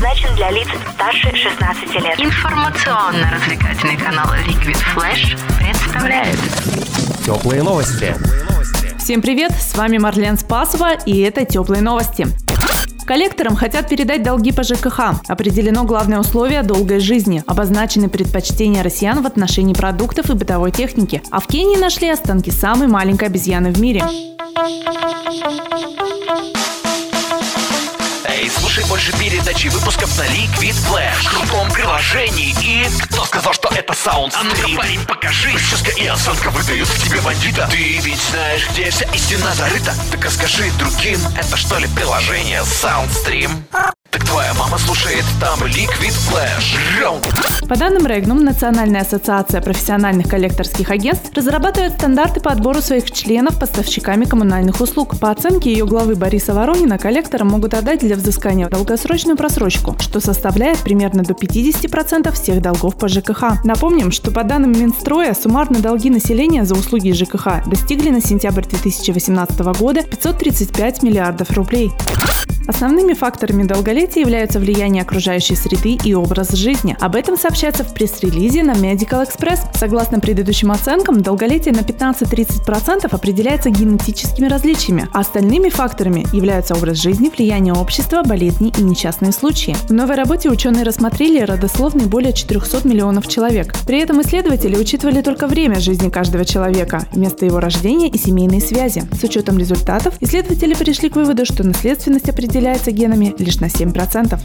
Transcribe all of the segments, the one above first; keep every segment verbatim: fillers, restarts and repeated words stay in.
предназначен для лиц старше шестнадцати лет. Информационно-развлекательный канал Liquid Flash представляет «Теплые новости». Всем привет, с вами Марлен Спасова, и это «Теплые новости». Коллекторам хотят передать долги по ЖКХ. Определено главное условие долгой жизни. Обозначены предпочтения россиян в отношении продуктов и бытовой техники. А в Кении нашли останки самой маленькой обезьяны в мире. Эй, слушай больше передач и выпусков на Liquid Flash в крутом приложении. И кто сказал, что это Sound Stream? А ну-ка, парень, покажи. Прическа и осанка выдают в тебе бандита. Ты ведь знаешь, где вся истина зарыта. Так расскажи другим, это что ли приложение Sound Stream? Так твоя мама слушает там Liquid Flash. По данным Регнум, Национальная ассоциация профессиональных коллекторских агентств разрабатывает стандарты по отбору своих членов поставщиками коммунальных услуг. По оценке ее главы Бориса Воронина, коллекторам могут отдать для взыскания долгосрочную просрочку, что составляет примерно до пятьдесят процентов всех долгов по ЖКХ. Напомним, что по данным Минстроя, суммарно долги населения за услуги ЖКХ достигли на сентябрь две тысячи восемнадцатого года пятьсот тридцать пять миллиардов рублей. Основными факторами долголетия являются влияние окружающей среды и образ жизни. Об этом сообщается в пресс-релизе на Medical Express. Согласно предыдущим оценкам, долголетие на пятнадцать-тридцать процентов определяется генетическими различиями, а остальными факторами являются образ жизни, влияние общества, болезни и несчастные случаи. В новой работе ученые рассмотрели родословные более четырехсот миллионов человек. При этом исследователи учитывали только время жизни каждого человека, место его рождения и семейные связи. С учетом результатов исследователи пришли к выводу, что наследственность определяется генами лишь на семь процентов.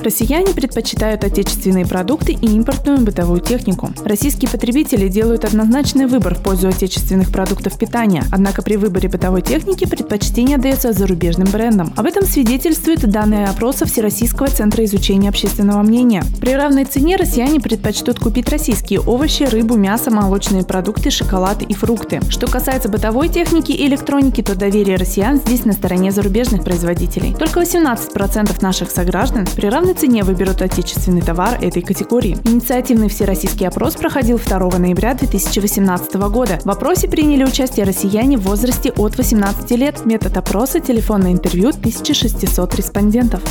Россияне предпочитают отечественные продукты и импортную бытовую технику. Российские потребители делают однозначный выбор в пользу отечественных продуктов питания, однако при выборе бытовой техники предпочтение отдается зарубежным брендам. Об этом свидетельствуют данные опроса Всероссийского центра изучения общественного мнения. При равной цене россияне предпочтут купить российские овощи, рыбу, мясо, молочные продукты, шоколад и фрукты. Что касается бытовой техники и электроники, то доверие россиян здесь на стороне зарубежных производителей. Только восемнадцать процентов наших сограждан при равной цене выберут отечественный товар этой категории. Инициативный всероссийский опрос проходил второго ноября две тысячи восемнадцатого года. В опросе приняли участие россияне в возрасте от восемнадцати лет. Метод опроса – телефонное интервью, тысяча шестьсот респондентов.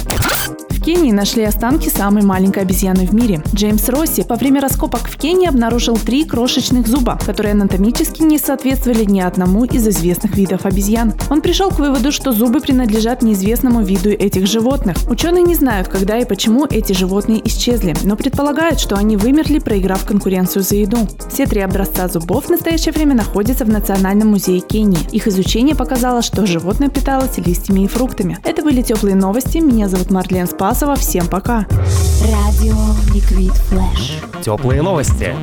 В Кении нашли останки самой маленькой обезьяны в мире. Джеймс Росси во время раскопок в Кении обнаружил три крошечных зуба, которые анатомически не соответствовали ни одному из известных видов обезьян. Он пришел к выводу, что зубы принадлежат неизвестному виду этих животных. Ученые не знают, когда и почему эти животные исчезли, но предполагают, что они вымерли, проиграв конкуренцию за еду. Все три образца зубов в настоящее время находятся в Национальном музее Кении. Их изучение показало, что животное питалось листьями и фруктами. Это были «Теплые новости». Меня зовут Марлен Спасова. Всем пока. Радио Liquid Flash. Теплые новости.